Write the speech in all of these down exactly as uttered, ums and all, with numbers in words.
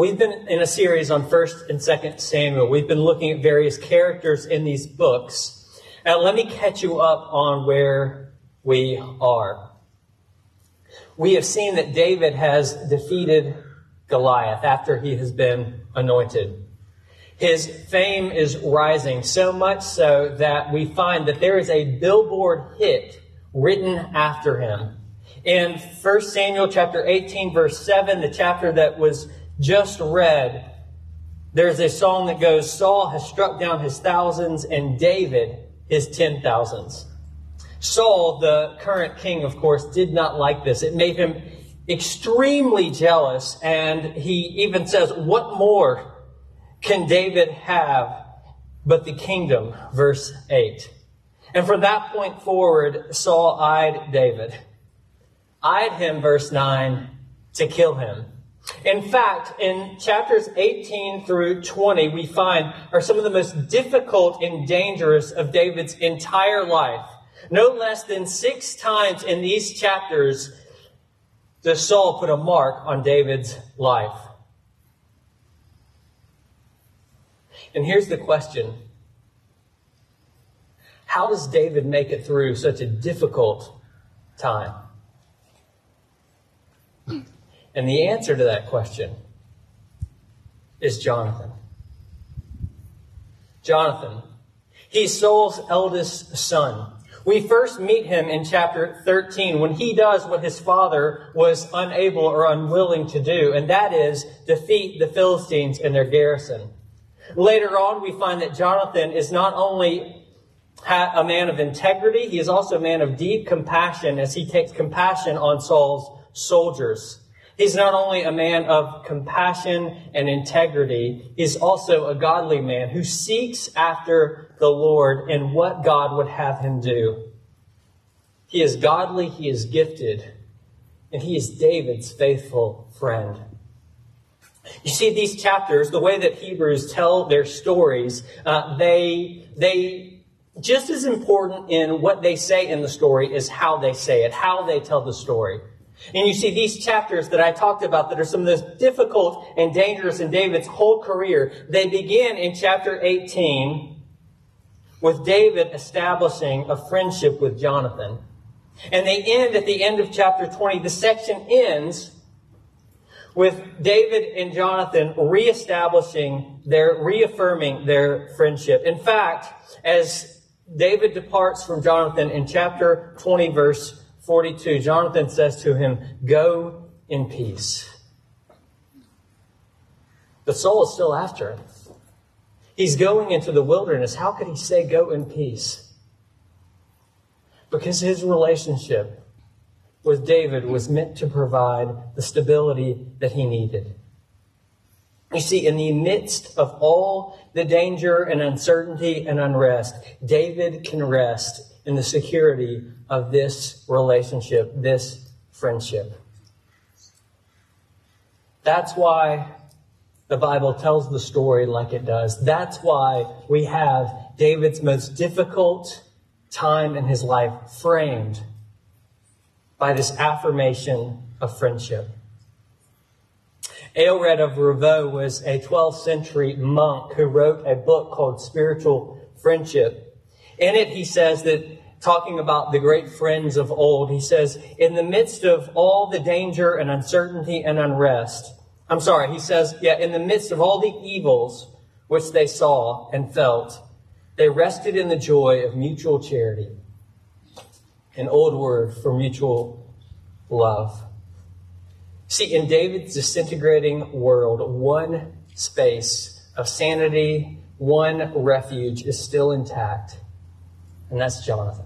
we've been in a series on First and Second Samuel. We've been looking at various characters in these books. And let me catch you up on where we are. We have seen that David has defeated Goliath after he has been anointed. His fame is rising, so much so that we find that there is a billboard hit written after him. In First Samuel chapter eighteen, verse seven, the chapter that was just read, there's a song that goes, Saul has struck down his thousands and David his ten thousands. Saul, the current king, of course, did not like this. It made him extremely jealous, and he even says, what more can David have but the kingdom? Verse eight. And from that point forward, Saul eyed David. Eyed him, verse nine, to kill him. In fact, in chapters eighteen through twenty, we find are some of the most difficult and dangerous of David's entire life. No less than six times in these chapters does Saul put a mark on David's life. And here's the question. How does David make it through such a difficult time? And the answer to that question is Jonathan. Jonathan. He's Saul's eldest son. We first meet him in chapter thirteen when he does what his father was unable or unwilling to do, and that is defeat the Philistines and their garrison. Later on, we find that Jonathan is not only a man of integrity, he is also a man of deep compassion as he takes compassion on Saul's soldiers. He's not only a man of compassion and integrity, he's also a godly man who seeks after the Lord and what God would have him do. He is godly, he is gifted, and he is David's faithful friend. You see, these chapters, the way that Hebrews tell their stories, uh, they they just as important in what they say in the story is how they say it, how they tell the story. And you see these chapters that I talked about that are some of the most difficult and dangerous in David's whole career. They begin in chapter eighteen with David establishing a friendship with Jonathan. And they end at the end of chapter twenty. The section ends with David and Jonathan reestablishing their, reaffirming their friendship. In fact, as David departs from Jonathan in chapter twenty, verse forty-two, Jonathan says to him, go in peace. But Saul is still after him. He's going into the wilderness. How could he say, go in peace? Because his relationship with David was meant to provide the stability that he needed. You see, in the midst of all the danger and uncertainty and unrest, David can rest in the security of this relationship, this friendship. That's why the Bible tells the story like it does. That's why we have David's most difficult time in his life framed by this affirmation of friendship. Aelred of Rievaulx was a twelfth century monk who wrote a book called Spiritual Friendship. In it, he says that, talking about the great friends of old, he says, in the midst of all the danger and uncertainty and unrest, I'm sorry, he says, yeah, in the midst of all the evils which they saw and felt, they rested in the joy of mutual charity. An old word for mutual love. See, in David's disintegrating world, one space of sanity, one refuge is still intact, and that's Jonathan.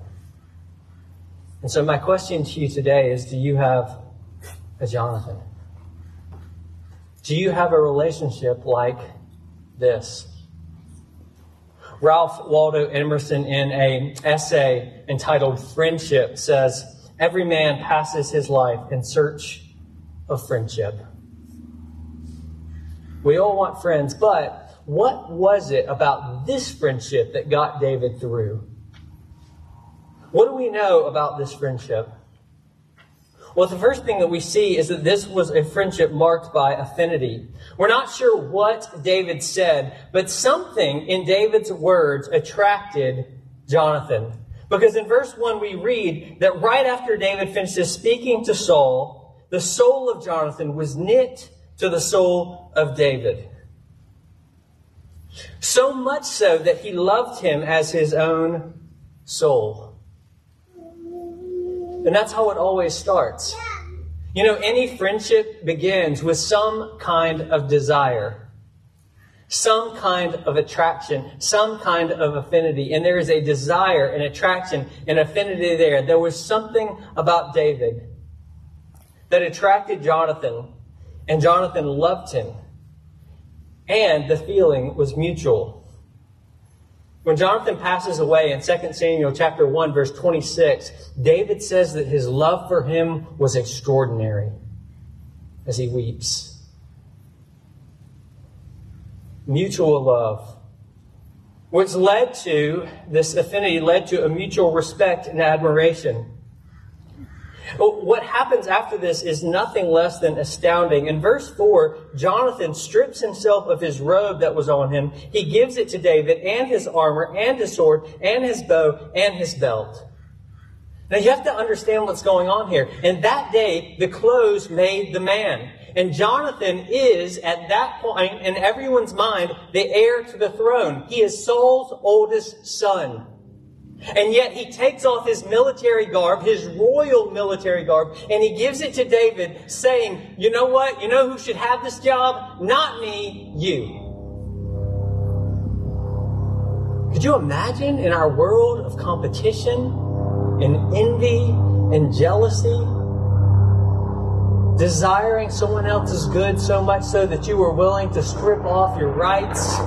And so my question to you today is, do you have a Jonathan? Do you have a relationship like this? Ralph Waldo Emerson, in an essay entitled Friendship, says, every man passes his life in search of friendship. We all want friends, but what was it about this friendship that got David through? What do we know about this friendship? Well, the first thing that we see is that this was a friendship marked by affinity. We're not sure what David said, but something in David's words attracted Jonathan. Because in verse one, we read that right after David finishes speaking to Saul, the soul of Jonathan was knit to the soul of David. So much so that he loved him as his own soul. And that's how it always starts. You know, any friendship begins with some kind of desire, some kind of attraction, some kind of affinity. And there is a desire, an attraction, an affinity there. There was something about David that attracted Jonathan, and Jonathan loved him. And the feeling was mutual. When Jonathan passes away in Second Samuel chapter one, verse twenty-six, David says that his love for him was extraordinary as he weeps. Mutual love, which led to, this affinity led to a mutual respect and admiration. What happens after this is nothing less than astounding. In verse four, Jonathan strips himself of his robe that was on him. He gives it to David and his armor and his sword and his bow and his belt. Now you have to understand what's going on here. And that day, the clothes made the man. And Jonathan is, at that point, in everyone's mind, the heir to the throne. He is Saul's oldest son. And yet he takes off his military garb, his royal military garb, and he gives it to David, saying, you know what? You know who should have this job? Not me, you. Could you imagine in our world of competition and envy and jealousy, desiring someone else's good so much so that you were willing to strip off your rights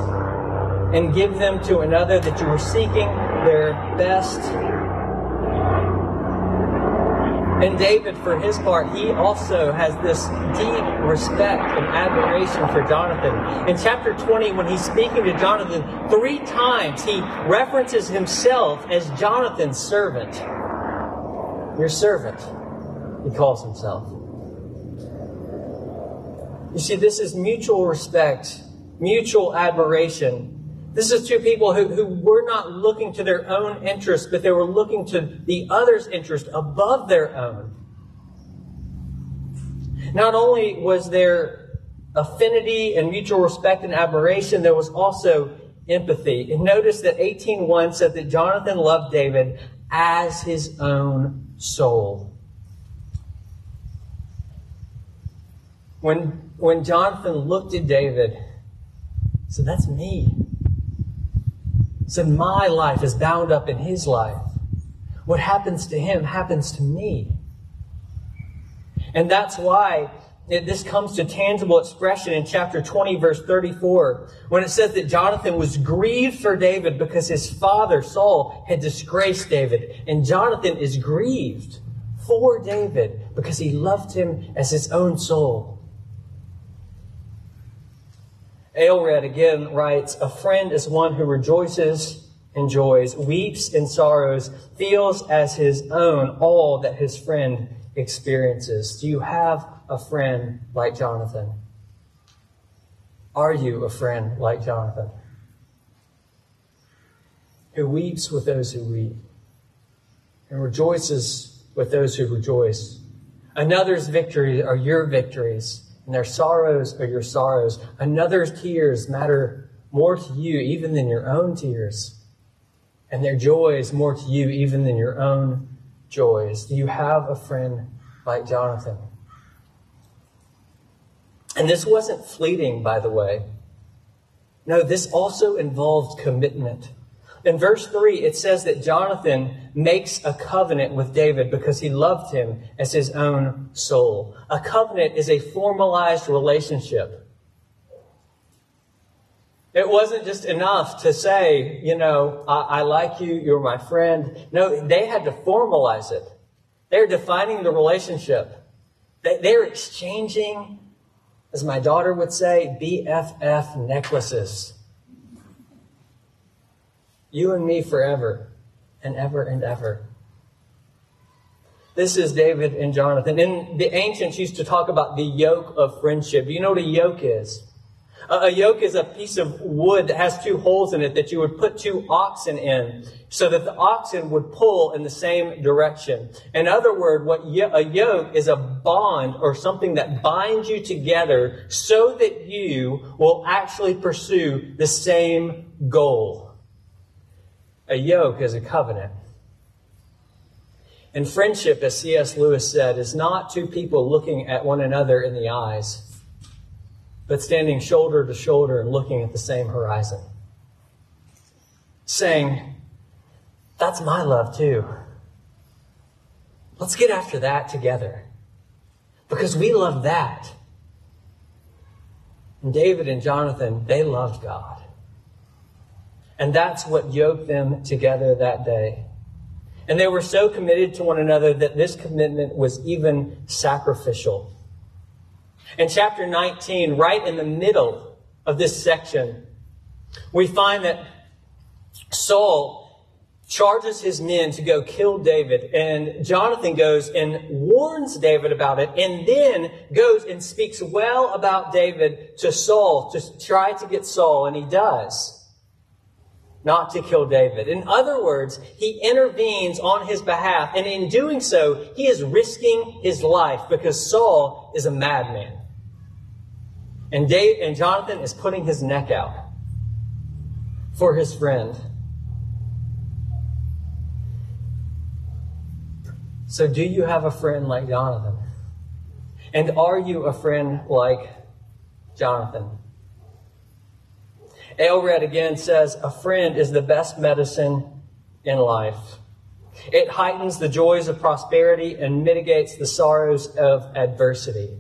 and give them to another, that you were seeking their best? And David, for his part, he also has this deep respect and admiration for Jonathan. In chapter twenty, when he's speaking to Jonathan, three times he references himself as Jonathan's servant. Your servant, he calls himself. You see, this is mutual respect, mutual admiration. This is two people who, who were not looking to their own interests, but they were looking to the other's interest above their own. Not only was there affinity and mutual respect and admiration, there was also empathy. And notice that eighteen one said that Jonathan loved David as his own soul. When, when Jonathan looked at David, he said, that's me. So my life is bound up in his life. What happens to him happens to me. And that's why it, this comes to tangible expression in chapter twenty, verse thirty-four, when it says that Jonathan was grieved for David because his father, Saul, had disgraced David. And Jonathan is grieved for David because he loved him as his own soul. Aelred again writes, a friend is one who rejoices and joys, weeps and sorrows, feels as his own all that his friend experiences. Do you have a friend like Jonathan? Are you a friend like Jonathan, who weeps with those who weep and rejoices with those who rejoice? Another's victories are your victories, and their sorrows are your sorrows. Another's tears matter more to you even than your own tears, and their joys more to you even than your own joys. Do you have a friend like Jonathan? And this wasn't fleeting, by the way. No, this also involved commitment. In verse three, it says that Jonathan makes a covenant with David because he loved him as his own soul. A covenant is a formalized relationship. It wasn't just enough to say, you know, I, I like you, you're my friend. No, they had to formalize it. They're defining the relationship. They, they're exchanging, as my daughter would say, B F F necklaces. You and me forever and ever and ever. This is David and Jonathan. And the ancients used to talk about the yoke of friendship. Do you know what a yoke is? A yoke is a piece of wood that has two holes in it that you would put two oxen in so that the oxen would pull in the same direction. In other words, what a yoke is a bond or something that binds you together so that you will actually pursue the same goal. A yoke is a covenant. And friendship, as C S Lewis said, is not two people looking at one another in the eyes, but standing shoulder to shoulder and looking at the same horizon. Saying, that's my love too. Let's get after that together. Because we love that. And David and Jonathan, they loved God. And that's what yoked them together that day. And they were so committed to one another that this commitment was even sacrificial. In chapter nineteen, right in the middle of this section, we find that Saul charges his men to go kill David, and Jonathan goes and warns David about it, and then goes and speaks well about David to Saul to try to get Saul, and he does. Not to kill David. In other words, he intervenes on his behalf. And in doing so, he is risking his life because Saul is a madman. And, Dave, and Jonathan is putting his neck out for his friend. So do you have a friend like Jonathan? And are you a friend like Jonathan? Aelred again says, a friend is the best medicine in life. It heightens the joys of prosperity and mitigates the sorrows of adversity.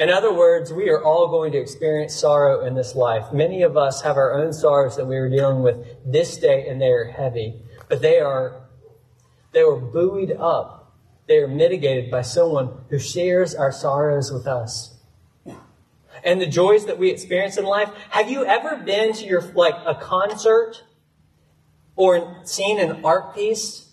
In other words, we are all going to experience sorrow in this life. Many of us have our own sorrows that we were dealing with this day, and they are heavy. But they are, they were buoyed up. They are mitigated by someone who shares our sorrows with us. And the joys that we experience in life. Have you ever been to your like a concert or seen an art piece?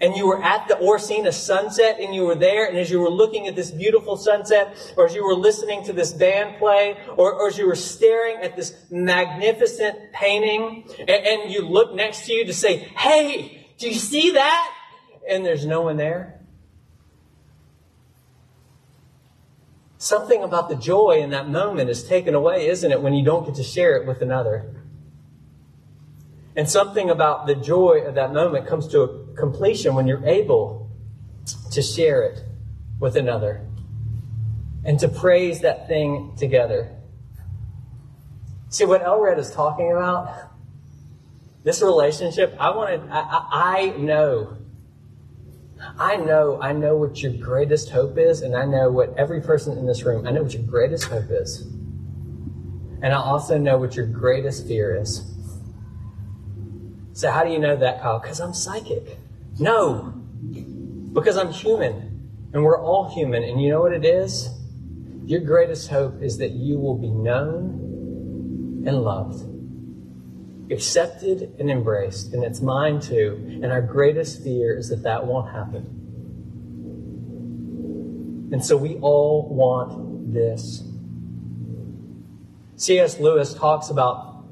And you were at the or seen a sunset and you were there. And as you were looking at this beautiful sunset, or as you were listening to this band play, or, or as you were staring at this magnificent painting, and, and you look next to you to say, hey, do you see that? And there's no one there. Something about the joy in that moment is taken away, isn't it, when you don't get to share it with another? And something about the joy of that moment comes to a completion when you're able to share it with another and to praise that thing together. See, what Aelred is talking about, this relationship, I wanted, I, I know I know, I know what your greatest hope is, and I know what every person in this room, I know what your greatest hope is. And I also know what your greatest fear is. So how do you know that, Kyle? Because I'm psychic. No, because I'm human, and we're all human. And you know what it is? Your greatest hope is that you will be known and loved, accepted and embraced, and it's mine too. And our greatest fear is that that won't happen. And so we all want this. C S Lewis talks about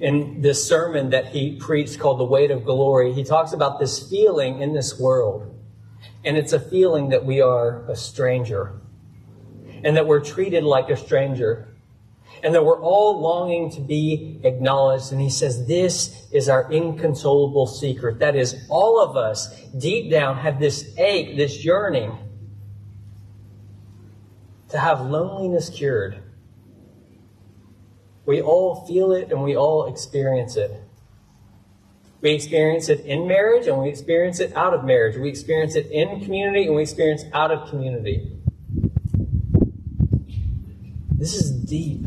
in this sermon that he preached called The Weight of Glory, he talks about this feeling in this world. And it's a feeling that we are a stranger and that we're treated like a stranger. And that we're all longing to be acknowledged. And he says, this is our inconsolable secret. That is, all of us deep down have this ache, this yearning to have loneliness cured. We all feel it and we all experience it. We experience it in marriage and we experience it out of marriage. We experience it in community and we experience it out of community. This is deep.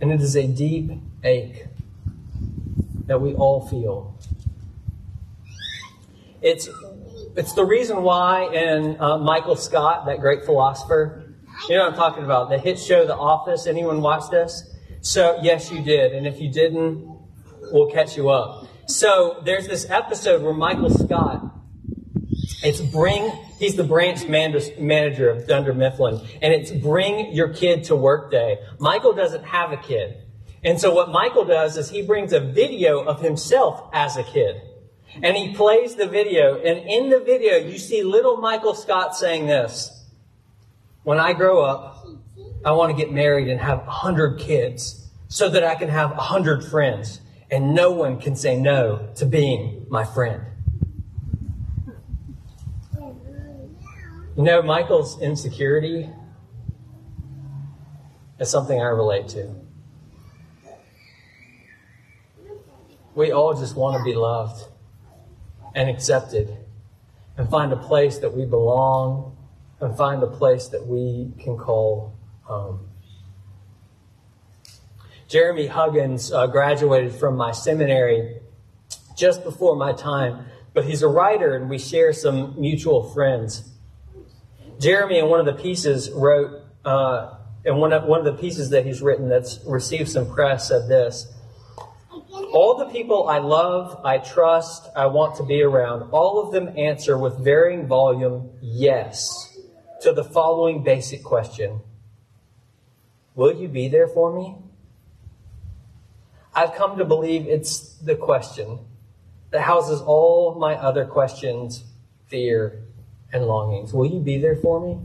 And it is a deep ache that we all feel. It's, it's the reason why in uh, Michael Scott, that great philosopher, you know what I'm talking about, the hit show The Office, anyone watch this? So, yes, you did. And if you didn't, we'll catch you up. So there's this episode where Michael Scott, it's bring, he's the branch manager of Dunder Mifflin, and it's bring your kid to work day. Michael doesn't have a kid. And so what Michael does is he brings a video of himself as a kid. And he plays the video, and in the video you see little Michael Scott saying this: when I grow up, I want to get married and have one hundred kids so that I can have one hundred friends, and no one can say no to being my friend. You know, Michael's insecurity is something I relate to. We all just want to be loved and accepted and find a place that we belong and find a place that we can call home. Jeremy Huggins uh, graduated from my seminary just before my time, but he's a writer and we share some mutual friends. Jeremy, in one of the pieces, wrote, uh, in one of, one of the pieces that he's written that's received some press, said this: all the people I love, I trust, I want to be around, all of them answer with varying volume, yes, to the following basic question: will you be there for me? I've come to believe it's the question that houses all my other questions, fear, and longings. Will you be there for me?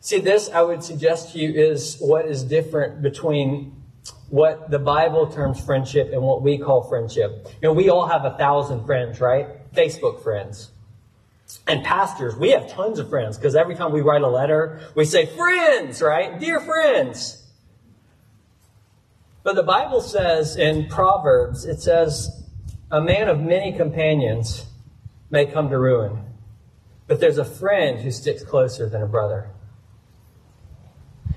See, this, I would suggest to you, is what is different between what the Bible terms friendship and what we call friendship. You know, we all have a thousand friends, right? Facebook friends. And pastors, we have tons of friends, because every time we write a letter, we say, friends, right? Dear friends. But the Bible says in Proverbs, it says, a man of many companions may come to ruin, but there's a friend who sticks closer than a brother.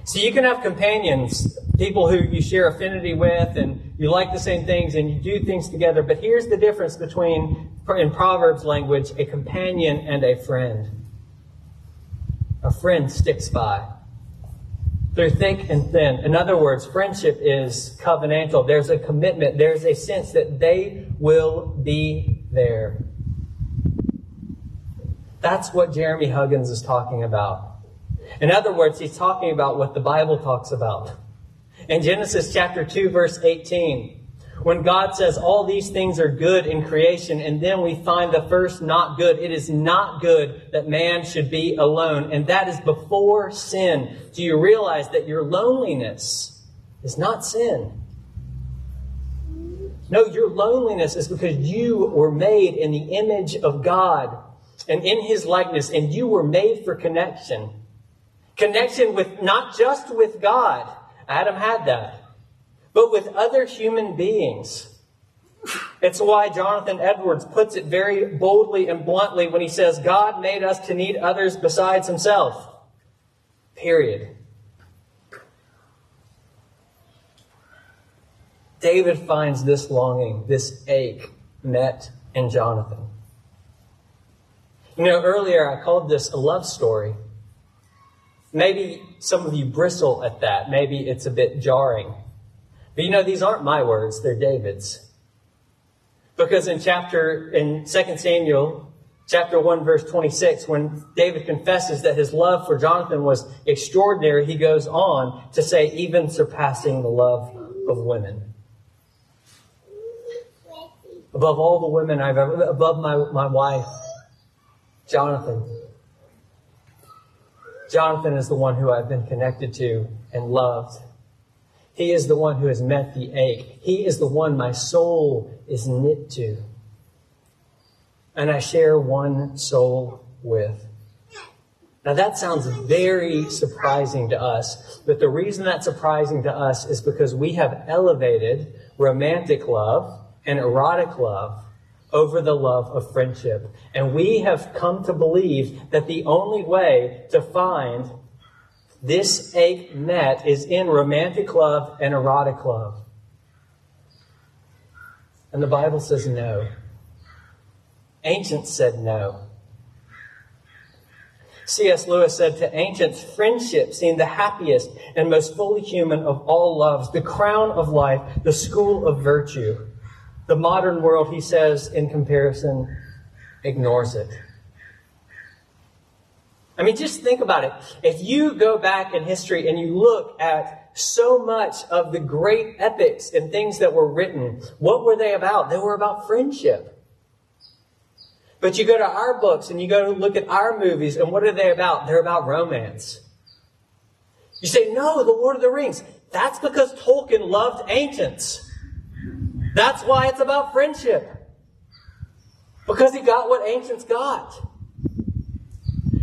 So you can have companions, people who you share affinity with, and you like the same things, and you do things together. But here's the difference between, in Proverbs language, a companion and a friend. A friend sticks by through thick and thin. In other words, friendship is covenantal. There's a commitment. There's a sense that they will be there. That's what Jeremy Huggins is talking about. In other words, he's talking about what the Bible talks about. In Genesis chapter two, verse eighteen, when God says all these things are good in creation, and then we find the first not good. It is not good that man should be alone, and that is before sin. Do you realize that your loneliness is not sin? No, your loneliness is because you were made in the image of God and in his likeness, and you were made for connection. Connection with, not just with God, Adam had that, but with other human beings. It's why Jonathan Edwards puts it very boldly and bluntly when he says, God made us to need others besides himself. Period. David finds this longing, this ache, met in Jonathan. You know, earlier I called this a love story. Maybe some of you bristle at that. Maybe it's a bit jarring. But you know, these aren't my words. They're David's. Because in chapter, in Second Samuel, chapter one, verse twenty-six, when David confesses that his love for Jonathan was extraordinary, he goes on to say, even surpassing the love of women. Above all the women I've ever, above my, my wife, Jonathan. Jonathan is the one who I've been connected to and loved. He is the one who has met the ache. He is the one my soul is knit to, and I share one soul with. Now that sounds very surprising to us, but the reason that's surprising to us is because we have elevated romantic love and erotic love over the love of friendship. And we have come to believe that the only way to find this ache met is in romantic love and erotic love. And the Bible says no. Ancients said no. C S Lewis said to ancients, friendship seemed the happiest and most fully human of all loves, the crown of life, the school of virtue. The modern world, he says, in comparison, ignores it. I mean, just think about it. If you go back in history and you look at so much of the great epics and things that were written, what were they about? They were about friendship. But you go to our books and you go to look at our movies, and what are they about? They're about romance. You say, no, The Lord of the Rings. That's because Tolkien loved ancients. That's why it's about friendship. Because he got what ancients got.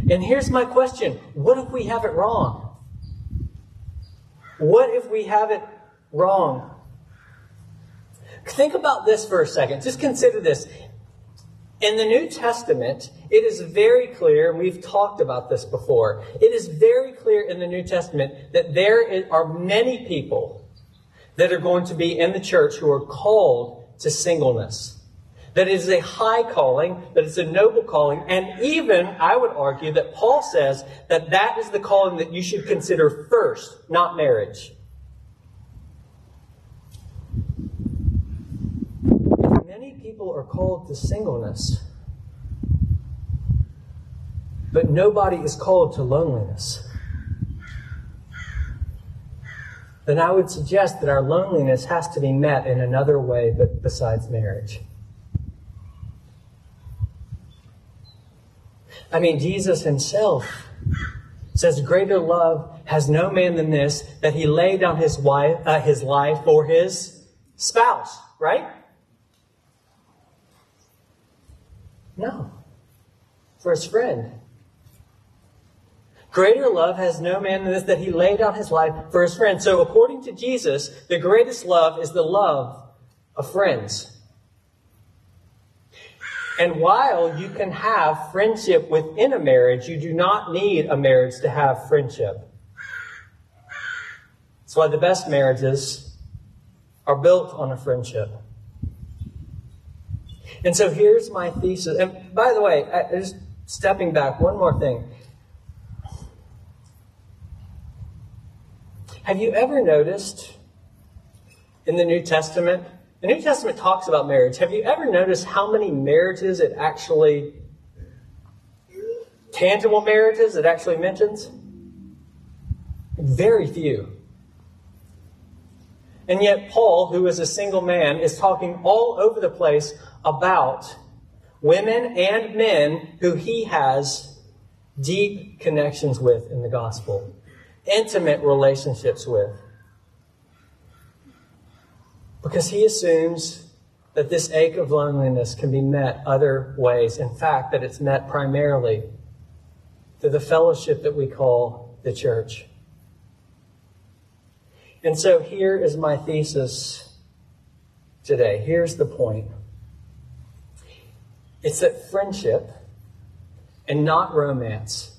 And here's my question. What if we have it wrong? What if we have it wrong? Think about this for a second. Just consider this. In the New Testament, it is very clear, and we've talked about this before, it is very clear in the New Testament that there are many people that are going to be in the church who are called to singleness. That it is a high calling, that it's a noble calling, and even, I would argue, that Paul says that that is the calling that you should consider first, not marriage. People are called to singleness, but nobody is called to loneliness. Then I would suggest that our loneliness has to be met in another way but besides marriage. I mean, Jesus himself says, greater love has no man than this, that he lay down his, wife, uh, his life for his spouse, right? No, for his friend. Greater love has no man than this, that he laid down his life for his friend. So according to Jesus, the greatest love is the love of friends. And while you can have friendship within a marriage, you do not need a marriage to have friendship. That's why the best marriages are built on a friendship. And so here's my thesis. And by the way, I, just stepping back, one more thing. Have you ever noticed in the New Testament, the New Testament talks about marriage. Have you ever noticed how many marriages it actually, tangible marriages it actually mentions? Very few. And yet Paul, who is a single man, is talking all over the place about women and men who he has deep connections with in the gospel, intimate relationships with. Because he assumes that this ache of loneliness can be met other ways. In fact, that it's met primarily through the fellowship that we call the church. And so here is my thesis today. Here's the point. It's that friendship, and not romance,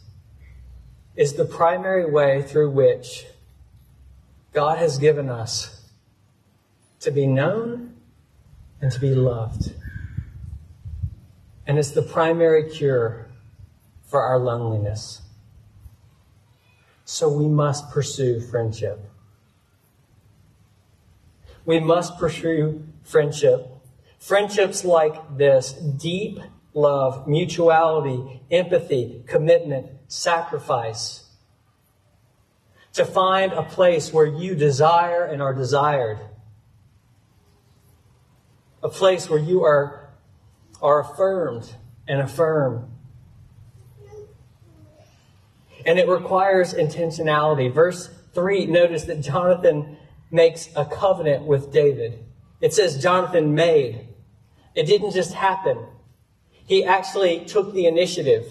is the primary way through which God has given us to be known and to be loved. And it's the primary cure for our loneliness. So we must pursue friendship. We must pursue friendship. Friendships like this, deep love, mutuality, empathy, commitment, sacrifice. To find a place where you desire and are desired. A place where you are, are affirmed and affirm. And it requires intentionality. Verse three, notice that Jonathan makes a covenant with David. It says Jonathan made. It didn't just happen. He actually took the initiative.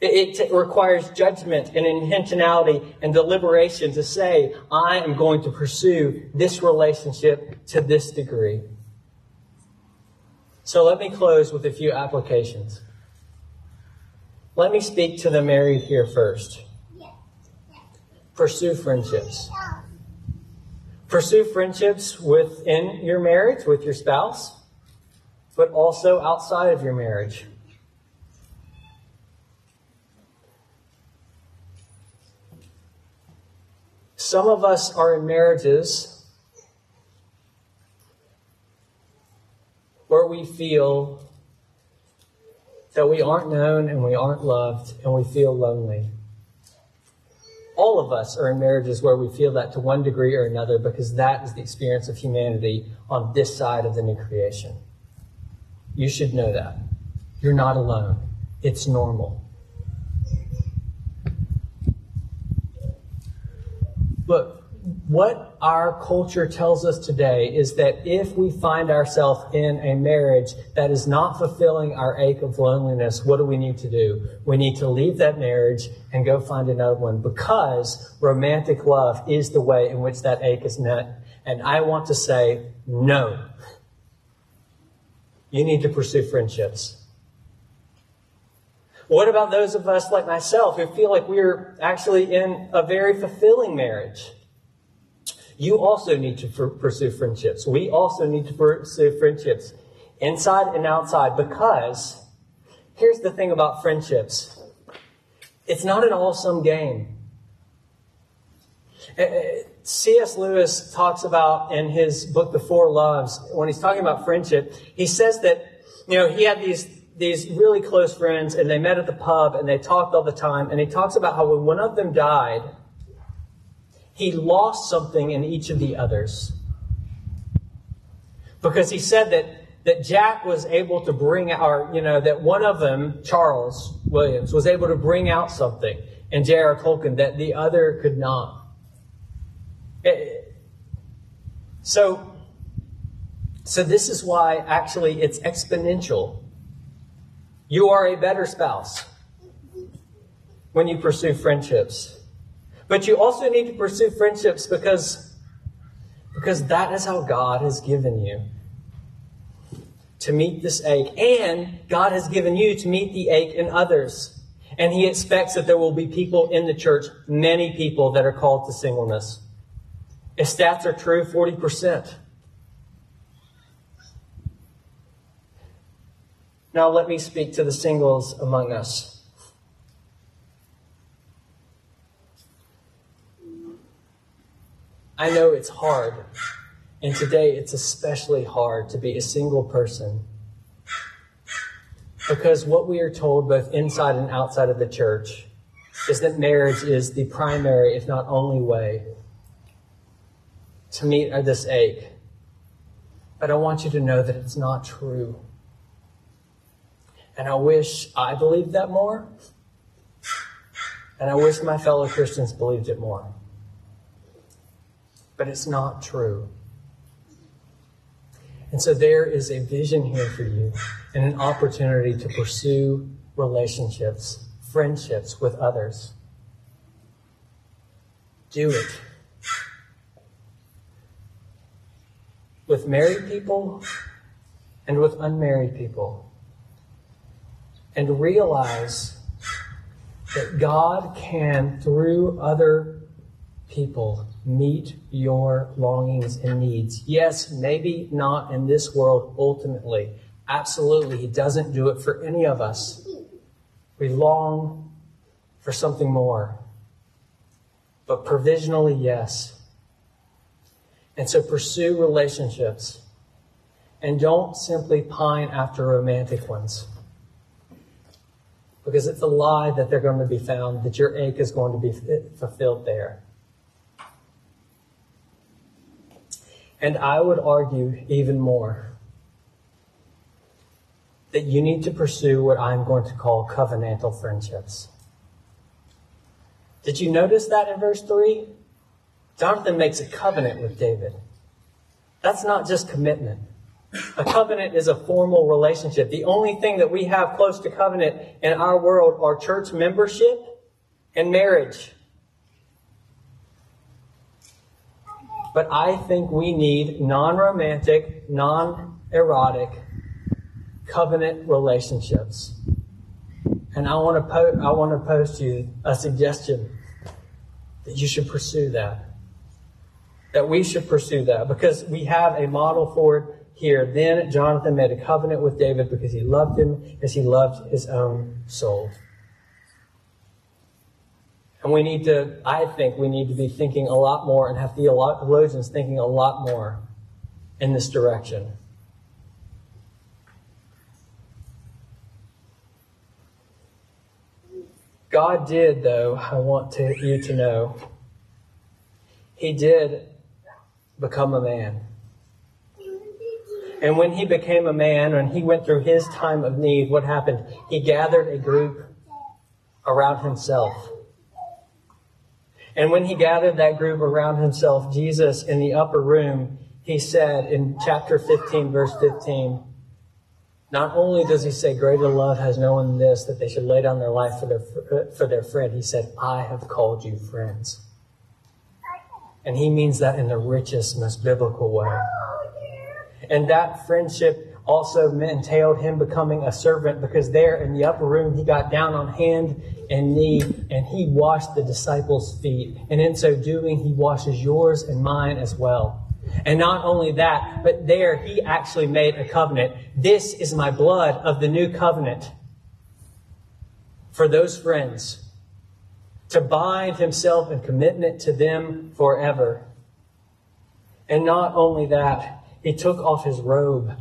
It, it requires judgment and intentionality and deliberation to say, I am going to pursue this relationship to this degree. So let me close with a few applications. Let me speak to the married here first. Pursue friendships. Pursue friendships within your marriage, with your spouse, but also outside of your marriage. Some of us are in marriages where we feel that we aren't known and we aren't loved and we feel lonely. All of us are in marriages where we feel that to one degree or another, because that is the experience of humanity on this side of the new creation. You should know that. You're not alone. It's normal. Look, what our culture tells us today is that if we find ourselves in a marriage that is not fulfilling our ache of loneliness, what do we need to do? We need to leave that marriage and go find another one, because romantic love is the way in which that ache is met. And I want to say, no. You need to pursue friendships. What about those of us like myself who feel like we're actually in a very fulfilling marriage? You also need to pr- pursue friendships. We also need to pursue friendships inside and outside, because here's the thing about friendships. It's not an all-sum game. C S Lewis talks about in his book, The Four Loves, when he's talking about friendship, he says that, you know, he had these these really close friends, and they met at the pub, and they talked all the time, and he talks about how when one of them died, he lost something in each of the others. Because he said that, that Jack was able to bring out, you know, that one of them, Charles Williams, was able to bring out something in J R R Tolkien that the other could not. It, so, so this is why, actually, it's exponential. You are a better spouse when you pursue friendships. But you also need to pursue friendships because, because that is how God has given you to meet this ache. And God has given you to meet the ache in others. And he expects that there will be people in the church, many people that are called to singleness. If stats are true, forty percent. Now let me speak to the singles among us. I know it's hard, and today it's especially hard to be a single person, because what we are told both inside and outside of the church is that marriage is the primary, if not only, way to meet this ache. But I want you to know that it's not true. And I wish I believed that more. And I wish my fellow Christians believed it more. But it's not true. And so there is a vision here for you and an opportunity to pursue relationships, friendships with others. Do it. With married people and with unmarried people. And realize that God can, through other people, meet your longings and needs. Yes, maybe not in this world ultimately. Absolutely, he doesn't do it for any of us. We long for something more. But provisionally, yes. And so pursue relationships. And don't simply pine after romantic ones. Because it's a lie that they're going to be found, that your ache is going to be f- fulfilled there. And I would argue even more that you need to pursue what I'm going to call covenantal friendships. Did you notice that in verse three? Jonathan makes a covenant with David. That's not just commitment. A covenant is a formal relationship. The only thing that we have close to covenant in our world are church membership and marriage. But I think we need non-romantic, non-erotic covenant relationships. And I want to po- I want to post you a suggestion that you should pursue that. That we should pursue that, because we have a model for it. Here, then Jonathan made a covenant with David because he loved him as he loved his own soul. And we need to, I think, we need to be thinking a lot more and have theologians thinking a lot more in this direction. God did, though, I want to, you to know, he did become a man. And when he became a man, when he went through his time of need, what happened? He gathered a group around himself. And when he gathered that group around himself, Jesus, in the upper room, he said in chapter fifteen, verse fifteen, not only does he say, greater love has no one than this, that they should lay down their life for their, for their friend. He said, I have called you friends. And he means that in the richest, most biblical way. And that friendship also entailed him becoming a servant, because there in the upper room, he got down on hand and knee and he washed the disciples' feet. And in so doing, he washes yours and mine as well. And not only that, but there he actually made a covenant. This is my blood of the new covenant for those friends, to bind himself in commitment to them forever. And not only that, he took off his robe,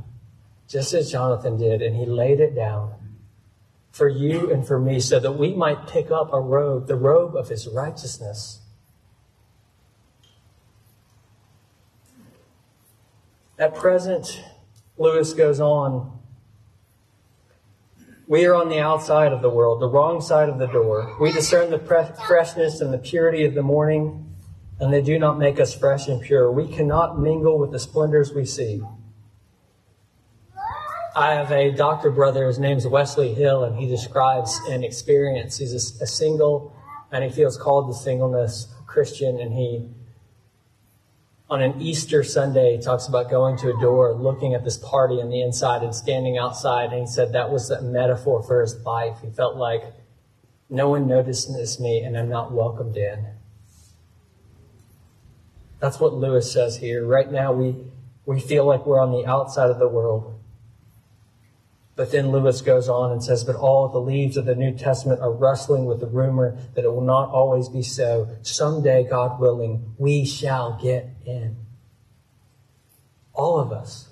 just as Jonathan did, and he laid it down for you and for me, so that we might pick up a robe, the robe of his righteousness. At present, Lewis goes on, we are on the outside of the world, the wrong side of the door. We discern the pre- freshness and the purity of the morning, and they do not make us fresh and pure. We cannot mingle with the splendors we see. I have a doctor brother, his name's Wesley Hill, and he describes an experience. He's a, a single, and he feels called to singleness, Christian, and he, on an Easter Sunday, he talks about going to a door, looking at this party on the inside and standing outside. And he said that was a metaphor for his life. He felt like no one notices me and I'm not welcomed in. That's what Lewis says here. Right now, we, we feel like we're on the outside of the world. But then Lewis goes on and says, but all the leaves of the New Testament are rustling with the rumor that it will not always be so. Someday, God willing, we shall get in. All of us.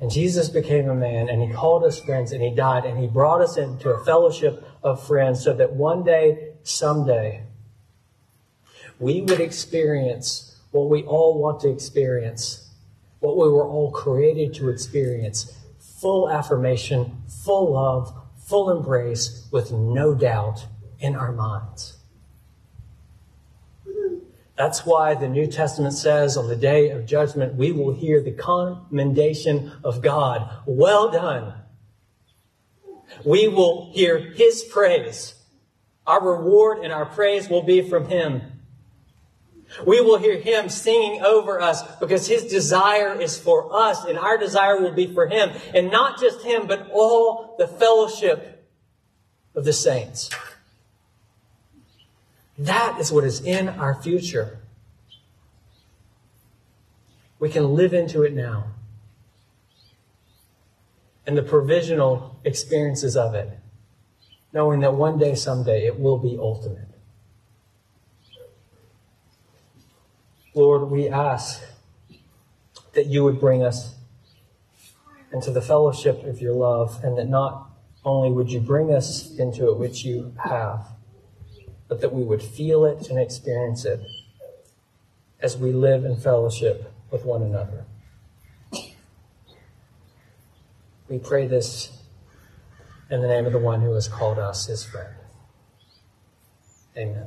And Jesus became a man, and he called us friends, and he died, and he brought us into a fellowship of friends, so that one day, someday, we would experience what we all want to experience, what we were all created to experience, full affirmation, full love, full embrace, with no doubt in our minds. That's why the New Testament says on the day of judgment, we will hear the commendation of God. Well done. We will hear his praise. Our reward and our praise will be from him. We will hear him singing over us, because his desire is for us, and our desire will be for him. And not just him, but all the fellowship of the saints. That is what is in our future. We can live into it now. And the provisional experiences of it, knowing that one day, someday, it will be ultimate. Lord, we ask that you would bring us into the fellowship of your love, and that not only would you bring us into it, which you have, but that we would feel it and experience it as we live in fellowship with one another. We pray this in the name of the one who has called us his friend. Amen.